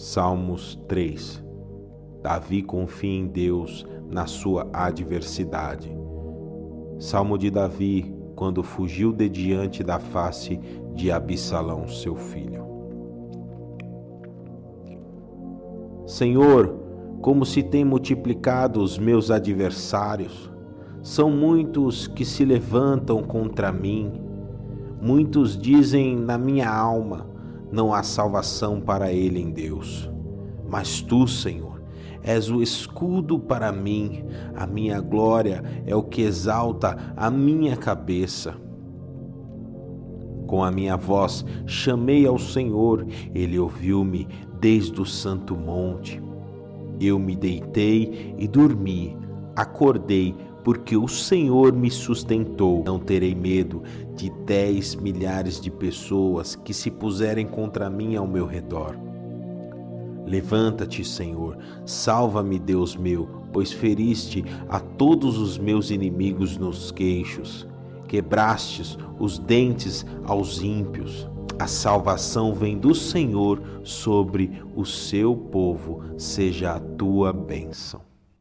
Salmos 3. Davi confia em Deus na sua adversidade. Salmo de Davi, quando fugiu de diante da face de Absalão, seu filho. Senhor, como se têm multiplicado os meus adversários, são muitos que se levantam contra mim. Muitos dizem na minha alma, não há salvação para ele em Deus. Mas tu, Senhor, és o escudo para mim, a minha glória é o que exalta a minha cabeça. Com a minha voz chamei ao Senhor, ele ouviu-me desde o santo monte. Eu me deitei e dormi, acordei, porque o Senhor me sustentou. Não terei medo de 10 milhares de pessoas que se puserem contra mim ao meu redor. Levanta-te, Senhor, salva-me, Deus meu, pois feriste a todos os meus inimigos nos queixos, quebrastes os dentes aos ímpios. A salvação vem do Senhor sobre o seu povo, seja a tua bênção.